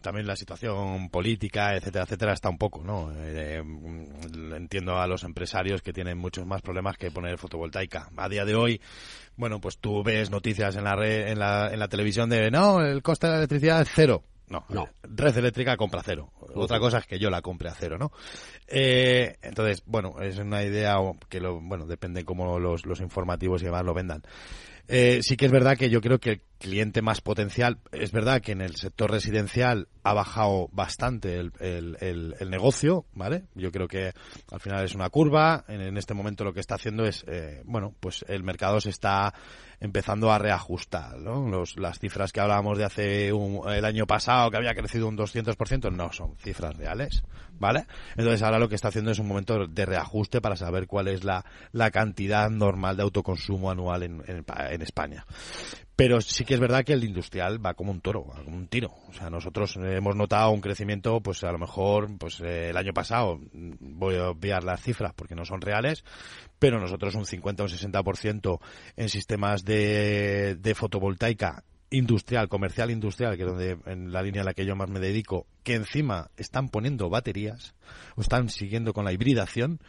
también la situación política, etcétera, etcétera, está un poco, ¿no? Entiendo a los empresarios que tienen muchos más problemas que poner fotovoltaica. A día de hoy, bueno, pues tú ves noticias en la red, en la televisión de, no, el coste de la electricidad es 0. No, red eléctrica compra 0. Otra cosa es que yo la compre a 0, ¿no? Entonces, bueno, es una idea que, depende cómo los informativos y demás lo vendan. Sí que es verdad que yo creo que cliente más potencial. Es verdad que en el sector residencial ha bajado bastante el negocio, ¿vale? Yo creo que al final es una curva. En este momento lo que está haciendo es, bueno, pues el mercado se está empezando a reajustar, ¿no? Las cifras que hablábamos de hace el año pasado, que había crecido un 200%, no son cifras reales, ¿vale? Entonces ahora lo que está haciendo es un momento de reajuste para saber cuál es la cantidad normal de autoconsumo anual en España. Pero sí que es verdad que el industrial va como un toro, va como un tiro. O sea, nosotros hemos notado un crecimiento, pues a lo mejor, pues el año pasado, voy a obviar las cifras porque no son reales, pero nosotros un 50 o un 60% en sistemas de fotovoltaica industrial, comercial industrial, que es donde en la línea en la que yo más me dedico, que encima están poniendo baterías o están siguiendo con la hibridación,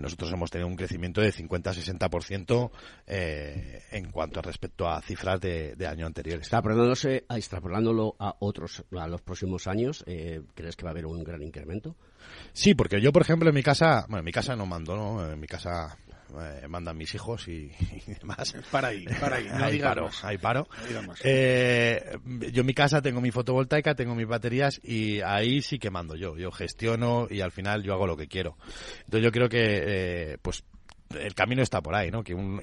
nosotros hemos tenido un crecimiento de 50-60% en cuanto a respecto a cifras de año anteriores. Extrapolándolo a los próximos años, ¿crees que va a haber un gran incremento? Sí, porque yo, por ejemplo, en mi casa no mando, ¿no? En mi casa mandan mis hijos y demás. Para ahí, no digas más. Hay paro. No digas más. Yo en mi casa tengo mi fotovoltaica, tengo mis baterías y ahí sí que mando yo. Yo gestiono y al final yo hago lo que quiero. Entonces yo creo que, pues, el camino está por ahí, ¿no? Que un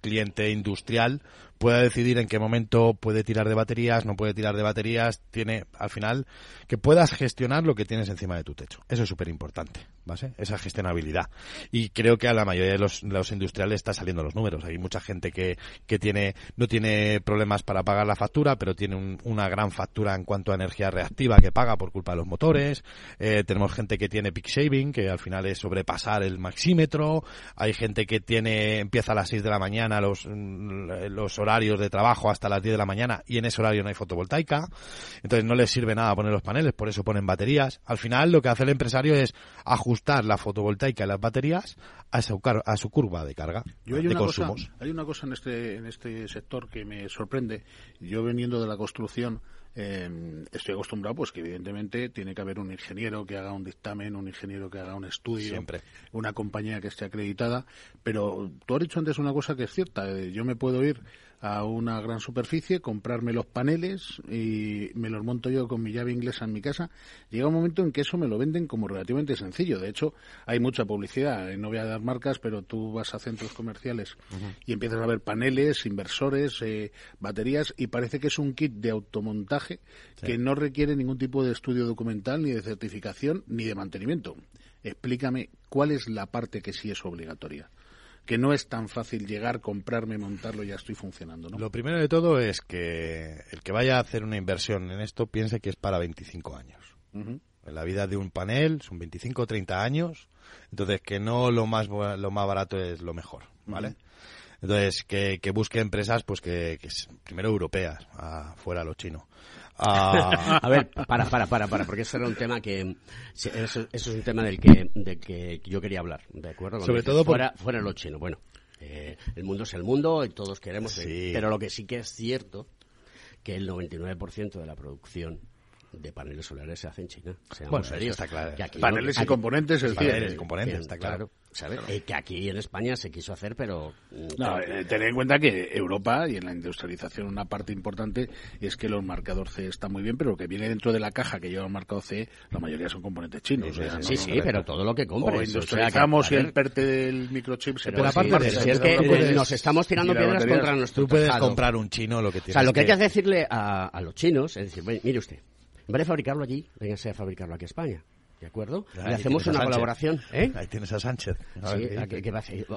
cliente industrial pueda decidir en qué momento puede tirar de baterías, no puede tirar de baterías, tiene, al final, que puedas gestionar lo que tienes encima de tu techo. Eso es súper importante, ¿vale? Esa gestionabilidad. Y creo que a la mayoría de los industriales está saliendo los números. Hay mucha gente que no tiene problemas para pagar la factura, pero tiene una gran factura en cuanto a energía reactiva que paga por culpa de los motores. Tenemos gente que tiene peak shaving, que al final es sobrepasar el maxímetro. Hay gente que empieza a las 6 de la mañana los horarios de trabajo hasta las 10 de la mañana y en ese horario no hay fotovoltaica, entonces no les sirve nada poner los paneles, por eso ponen baterías. Al final lo que hace el empresario es ajustar la fotovoltaica y las baterías a su curva de carga de consumos. Hay una cosa en este sector que me sorprende. Yo, veniendo de la construcción, estoy acostumbrado, pues, que evidentemente tiene que haber un ingeniero que haga un dictamen, un ingeniero que haga un estudio, siempre una compañía que esté acreditada. Pero tú has dicho antes una cosa que es cierta. Yo me puedo ir a una gran superficie, comprarme los paneles y me los monto yo con mi llave inglesa en mi casa. Llega un momento en que eso me lo venden como relativamente sencillo. De hecho, hay mucha publicidad, no voy a dar marcas, pero tú vas a centros comerciales y empiezas a ver paneles, inversores, baterías, y parece que es un kit de automontaje. Sí. Que no requiere ningún tipo de estudio documental, ni de certificación, ni de mantenimiento. Explícame cuál es la parte que sí es obligatoria, que no es tan fácil llegar, comprarme, montarlo y ya estoy funcionando, ¿no? Lo primero de todo es que el que vaya a hacer una inversión en esto piense que es para 25 años. En la vida de un panel son 25 o 30 años, entonces que no lo más barato es lo mejor, ¿vale? Entonces, que busque empresas, pues que primero europeas, fuera lo chino. A ver, para, porque ese era un tema que... Eso es un tema del que yo quería hablar, ¿de acuerdo? Sobre todo fuera lo chino. Bueno, el mundo es el mundo y todos queremos... Sí. Pero lo que sí que es cierto, que el 99% de la producción de paneles solares se hace en China. Bueno, serios, está claro. Paneles y componentes, el 100%. Paneles y componentes, está claro. ¿Sabes? Claro. Que aquí en España se quiso hacer, pero... Tened en cuenta que Europa, y en la industrialización una parte importante es que los marcadores C están muy bien, pero lo que viene dentro de la caja que lleva el marcador C, la mayoría son componentes chinos. Sí, pero todo lo que compres. O industrializamos y el PERTE del microchip se puede... nos estamos tirando piedras contra nuestro... Tú puedes comprar un chino lo que tienes. O sea, lo que hay que decirle a los chinos es decir, mire usted, en vez de fabricarlo allí, véngase a fabricarlo aquí a España. ¿De acuerdo? Claro, le hacemos una colaboración. Ahí tienes a Sánchez.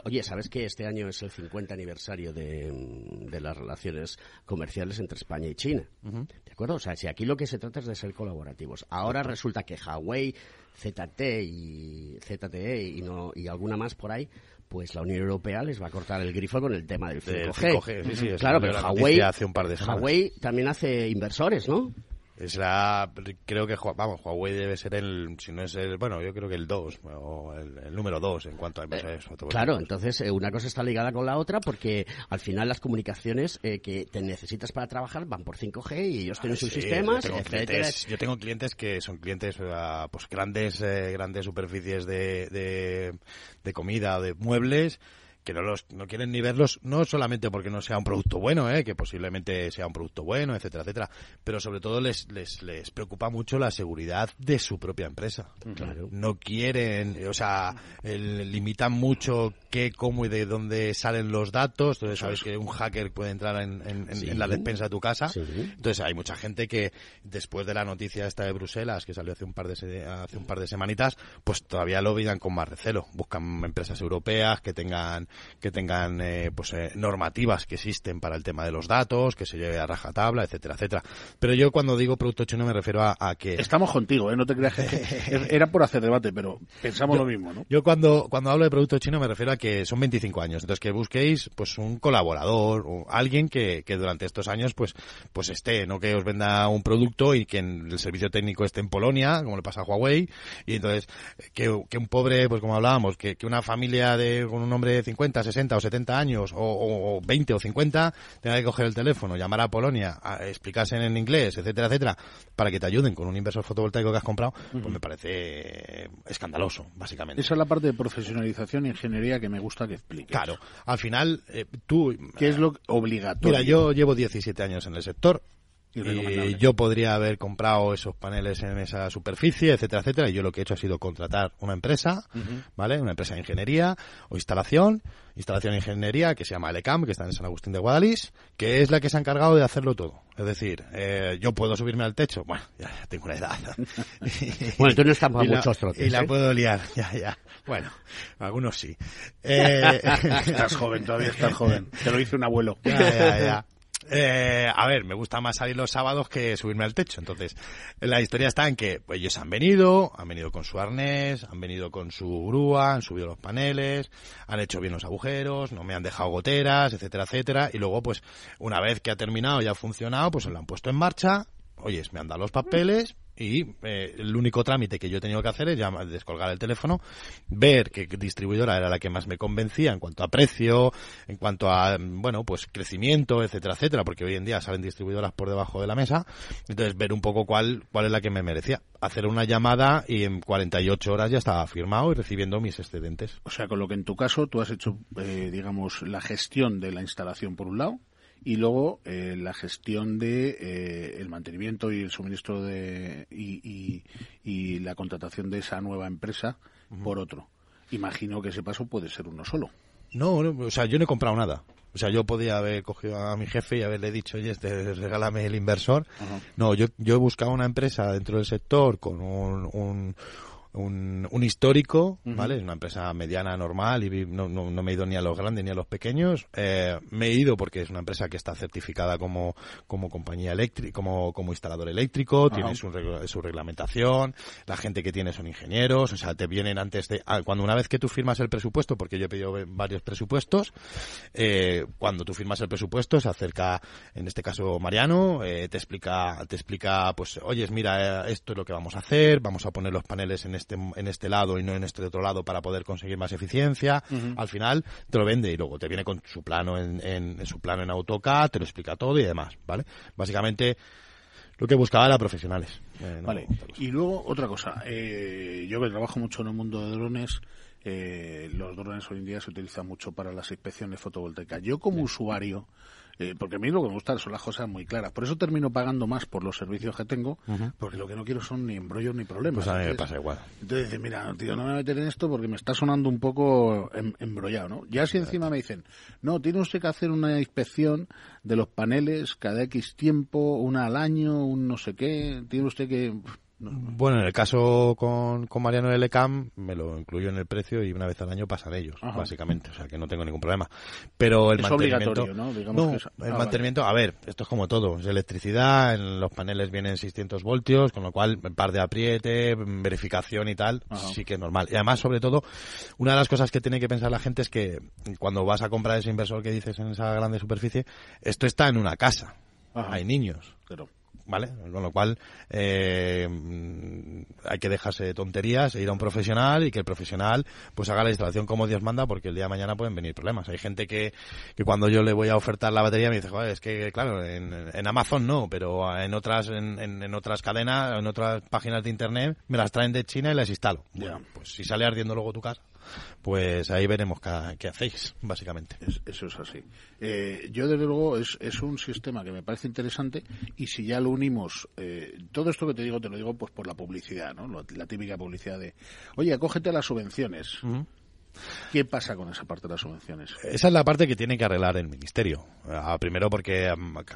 Oye, ¿sabes que este año es el 50 aniversario de las relaciones comerciales entre España y China? ¿De acuerdo? O sea, si aquí lo que se trata es de ser colaborativos. Ahora resulta que Huawei, ZTE y alguna más por ahí, pues la Unión Europea les va a cortar el grifo con el tema del 5G. Sí, claro, pero Huawei también hace inversores, ¿no? Huawei debe ser yo creo que el 2, o el número 2 en cuanto a inversores. Claro, entonces una cosa está ligada con la otra, porque al final las comunicaciones que te necesitas para trabajar van por 5G y ellos tienen sus sistemas. Yo tengo clientes que son clientes, pues grandes superficies de comida, de muebles, que no quieren ni verlos, no solamente porque no sea un producto bueno, que posiblemente sea un producto bueno, etcétera, etcétera, pero sobre todo les preocupa mucho la seguridad de su propia empresa. Claro. No quieren, o sea, limitan mucho qué, cómo y de dónde salen los datos. Entonces sabes que un hacker puede entrar en la despensa de tu casa. Sí. Entonces hay mucha gente que después de la noticia esta de Bruselas que salió hace un par de semanitas, pues todavía lo veían con más recelo. Buscan empresas europeas que tengan normativas que existen para el tema de los datos, que se lleve a rajatabla, etcétera, etcétera. Pero yo cuando digo producto chino me refiero a que... Estamos contigo, no te creas que era por hacer debate, pero pensamos lo mismo, ¿no? Yo cuando hablo de producto chino me refiero a que son 25 años, entonces que busquéis pues un colaborador o alguien que durante estos años pues esté, no que os venda un producto y que el servicio técnico esté en Polonia, como le pasa a Huawei, y entonces que un pobre, pues como hablábamos, que una familia con un hombre de 50, 60 o 70 años o 20 o 50 tenga que coger el teléfono, llamar a Polonia, a explicarse en inglés, etcétera, etcétera, para que te ayuden con un inversor fotovoltaico que has comprado, pues me parece escandaloso, básicamente. Esa es la parte de profesionalización e ingeniería que me gusta que expliques. Claro, al final tú... ¿Qué es lo obligatorio? Mira, yo llevo 17 años en el sector. Y yo podría haber comprado esos paneles en esa superficie, etcétera, etcétera. Y yo lo que he hecho ha sido contratar una empresa, ¿vale? Una empresa de ingeniería o instalación de ingeniería, que se llama LECAM, que está en San Agustín de Guadalís, que es la que se ha encargado de hacerlo todo. Es decir, yo puedo subirme al techo. Bueno, ya tengo una edad. Bueno, tú no estás para muchos trotes. Y la puedo liar, ya. Bueno, algunos sí. Estás joven, todavía estás joven. Te lo hizo un abuelo. Ya. A ver, me gusta más salir los sábados que subirme al techo. Entonces, la historia está en que pues, ellos han venido con su arnés, han venido con su grúa, han subido los paneles, han hecho bien los agujeros, no me han dejado goteras, etcétera, etcétera. Y luego, pues, una vez que ha terminado y ha funcionado, pues lo han puesto en marcha. Oye, me han dado los papeles y el único trámite que yo he tenido que hacer es ya descolgar el teléfono, ver qué distribuidora era la que más me convencía en cuanto a precio, en cuanto a, pues crecimiento, etcétera, etcétera, porque hoy en día salen distribuidoras por debajo de la mesa, entonces ver un poco cuál es la que me merecía. Hacer una llamada y en 48 horas ya estaba firmado y recibiendo mis excedentes. O sea, con lo que en tu caso tú has hecho, la gestión de la instalación por un lado, y luego la gestión de el mantenimiento y el suministro de y la contratación de esa nueva empresa por otro. Imagino que ese paso puede ser uno solo. No, o sea, yo no he comprado nada. O sea, yo podía haber cogido a mi jefe y haberle dicho, oye, regálame el inversor. Ajá. No, yo he buscado una empresa dentro del sector con un histórico, ¿vale? Es una empresa mediana, normal, y no me he ido ni a los grandes ni a los pequeños. Me he ido porque es una empresa que está certificada como compañía eléctrica, como instalador eléctrico, tiene su reglamentación, la gente que tiene son ingenieros, o sea, te vienen antes de... Cuando una vez que tú firmas el presupuesto, porque yo he pedido varios presupuestos, cuando tú firmas el presupuesto se acerca, en este caso Mariano, te explica, pues, oye, mira, esto es lo que vamos a hacer, vamos a poner los paneles en este lado y no en este otro lado para poder conseguir más eficiencia. Al final te lo vende y luego te viene con su plano en AutoCAD, te lo explica todo y demás, ¿vale? Básicamente lo que buscaba era profesionales. Vale, y luego otra cosa, yo que trabajo mucho en el mundo de drones, los drones hoy en día se utilizan mucho para las inspecciones fotovoltaicas. Yo como usuario, porque a mí lo que me gusta son las cosas muy claras. Por eso termino pagando más por los servicios que tengo, porque lo que no quiero son ni embrollos ni problemas. Pues a mí me pasa igual. Entonces dices, mira, tío, no me voy a meter en esto porque me está sonando un poco embrollado, ¿no? Ya si encima me dicen, no, tiene usted que hacer una inspección de los paneles cada X tiempo, una al año, un no sé qué, tiene usted que... Bueno, en el caso con Mariano de LECAM me lo incluyo en el precio y una vez al año pasan ellos, básicamente, o sea que no tengo ningún problema. Pero el mantenimiento, obligatorio, ¿no? Digamos que es... mantenimiento, vale. A ver, esto es como todo, es electricidad, en los paneles vienen 600 voltios, con lo cual en par de apriete, verificación y tal, sí que es normal. Y además, sobre todo, una de las cosas que tiene que pensar la gente es que cuando vas a comprar ese inversor que dices en esa grande superficie, esto está en una casa, hay niños. Pero... ¿Vale? Con lo cual hay que dejarse de tonterías e ir a un profesional y que el profesional pues haga la instalación como Dios manda, porque el día de mañana pueden venir problemas. Hay gente que cuando yo le voy a ofertar la batería me dice, joder, es que claro, en Amazon no, pero en otras cadenas, en otras páginas de internet me las traen de China y las instalo. Bueno, pues si sale ardiendo luego tu casa. pues ahí veremos qué hacéis, básicamente. Eso es así. Yo, desde luego, es un sistema que me parece interesante, y si ya lo unimos, todo esto que te lo digo pues por la publicidad, ¿no? La típica publicidad de, oye, acógete a las subvenciones. Uh-huh. ¿Qué pasa con esa parte de las subvenciones? Esa es la parte que tiene que arreglar el Ministerio. Primero porque ha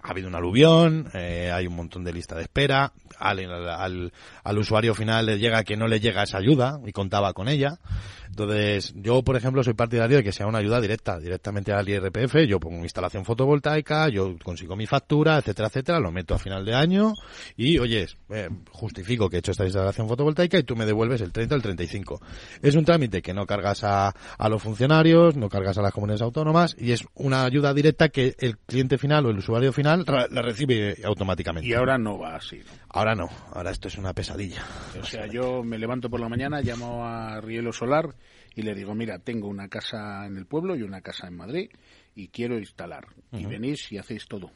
habido un aluvión, hay un montón de lista de espera, al usuario final le llega que no le llega esa ayuda y contaba con ella. Entonces, yo, por ejemplo, soy partidario de que sea una ayuda directamente al IRPF. Yo pongo instalación fotovoltaica, yo consigo mi factura, etcétera, etcétera, lo meto a final de año y, oye, justifico que he hecho esta instalación fotovoltaica y tú me devuelves el 30 o el 35. Es un trámite que no cargas a los funcionarios, no cargas a las comunidades autónomas, y es una ayuda directa que el cliente final o el usuario final la recibe automáticamente. Y ahora no va así, ¿no? Ahora no, ahora esto es una pesadilla. O sea, yo me levanto por la mañana, llamo a Riello Solar y le digo, mira, tengo una casa en el pueblo y una casa en Madrid y quiero instalar. Uh-huh. Y venís y hacéis todo.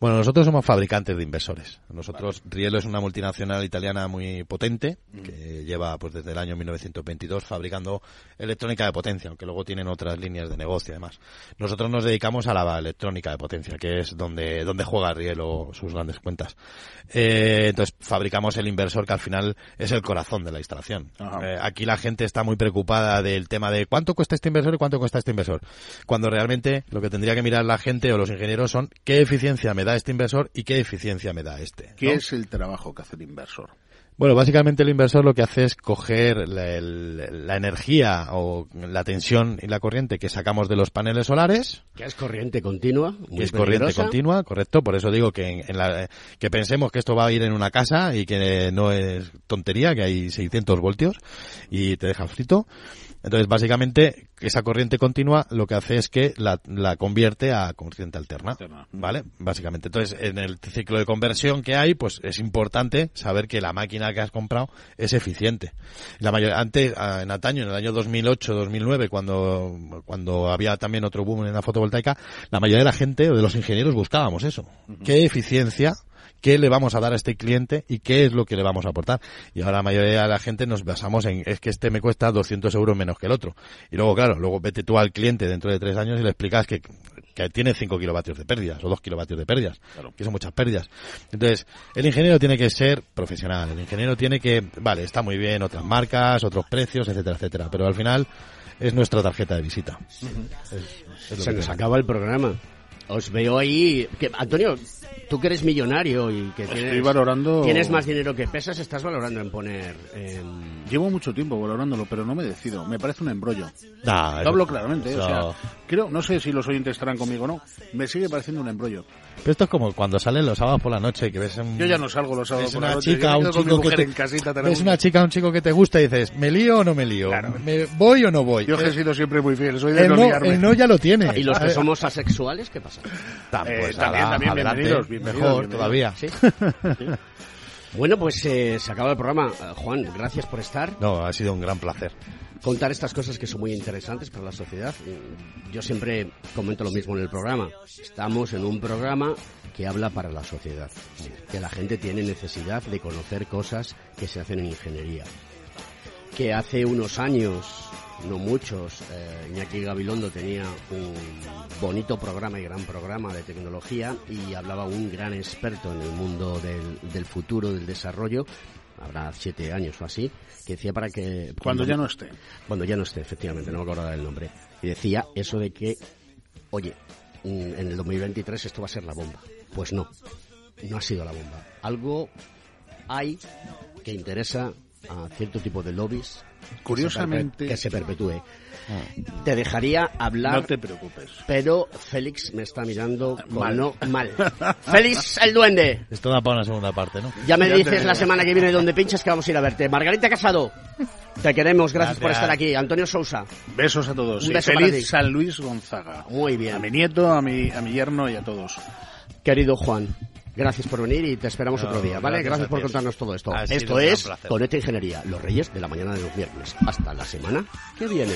Bueno, nosotros somos fabricantes de inversores. Nosotros, vale. Riello es una multinacional italiana muy potente, que lleva pues desde el año 1922 fabricando electrónica de potencia, aunque luego tienen otras líneas de negocio y demás. Nosotros nos dedicamos a la electrónica de potencia, que es donde juega Riello sus grandes cuentas. Entonces, fabricamos el inversor, que al final es el corazón de la instalación. Aquí la gente está muy preocupada del tema de cuánto cuesta este inversor y cuánto cuesta este inversor, cuando realmente lo que tendría que mirar la gente o los ingenieros son qué eficiencia me da este inversor y qué eficiencia me da este, ¿no? ¿Qué es el trabajo que hace el inversor? Bueno, básicamente el inversor lo que hace es coger la energía o la tensión y la corriente que sacamos de los paneles solares. Que es corriente continua, muy peligrosa. Corriente continua, correcto. Por eso digo que que pensemos que esto va a ir en una casa y que no es tontería, que hay 600 voltios y te deja frito. Entonces, básicamente, esa corriente continua lo que hace es que la convierte a corriente alterna, ¿vale? Básicamente. Entonces, en el ciclo de conversión que hay, pues es importante saber que la máquina que has comprado es eficiente. Antes, en antaño, en el año 2008, 2009, cuando había también otro boom en la fotovoltaica, la mayoría de la gente o de los ingenieros buscábamos eso. Uh-huh. ¿Qué eficiencia? ¿Qué le vamos a dar a este cliente y qué es lo que le vamos a aportar? Y ahora la mayoría de la gente nos basamos en, es que este me cuesta 200 euros menos que el otro. Y luego, claro, vete tú al cliente dentro de 3 años y le explicas que tiene 5 kilovatios de pérdidas o 2 kilovatios de pérdidas, claro, que son muchas pérdidas. Entonces, el ingeniero tiene que ser profesional, el ingeniero tiene que, vale, está muy bien otras marcas, otros precios, etcétera, etcétera, pero al final es nuestra tarjeta de visita. Se nos acaba el programa. Os veo ahí. Antonio, tú que eres millonario y que tienes más dinero que pesas, estás valorando en poner... Llevo mucho tiempo valorándolo, pero no me decido. Me parece un embrollo. Lo hablo claramente. No sé si los oyentes estarán conmigo o no. Me sigue pareciendo un embrollo. Pero esto es como cuando salen los sábados por la noche, que ves un... Yo ya no salgo los sábados por la noche. Es una chica, un chico que te gusta y dices, ¿me lío o no me lío? Claro. ¿Me voy o no voy? Yo he sido siempre muy fiel, soy de no liarme. El no ya lo tiene. ¿Y los que somos asexuales, qué pasa? También bienvenidos. Mejor todavía. ¿Sí? ¿Sí? Bueno, pues se acaba el programa. Juan, gracias por estar. No, ha sido un gran placer. Contar estas cosas que son muy interesantes para la sociedad. Yo siempre comento lo mismo en el programa. Estamos en un programa que habla para la sociedad. Que la gente tiene necesidad de conocer cosas que se hacen en ingeniería. Que hace unos años... No muchos. Iñaki Gabilondo tenía un bonito programa y gran programa de tecnología y hablaba un gran experto en el mundo del futuro, del desarrollo. Habrá 7 años o así, que decía para que... Cuando ya no esté. Cuando ya no esté, efectivamente, no me acuerdo del nombre. Y decía eso de que, oye, en el 2023 esto va a ser la bomba. Pues no ha sido la bomba. Algo hay que interesa a cierto tipo de lobbies... Curiosamente que se perpetúe. Te dejaría hablar. No te preocupes. Pero Félix me está mirando mal. Félix el Duende. Esto da para una segunda parte, ¿no? Ya me dices la semana que viene donde pinches que vamos a ir a verte. Margarita Casado, te queremos, gracias por estar aquí. Antonio Sousa. Besos a todos. Beso y feliz San Luis Gonzaga. Muy bien. A mi nieto, a mi yerno y a todos. Querido Juan, gracias por venir y te esperamos otro día, ¿vale? Gracias por contarnos todo esto. Esto es Conecta Ingeniería, los reyes de la mañana de los miércoles. Hasta la semana que viene.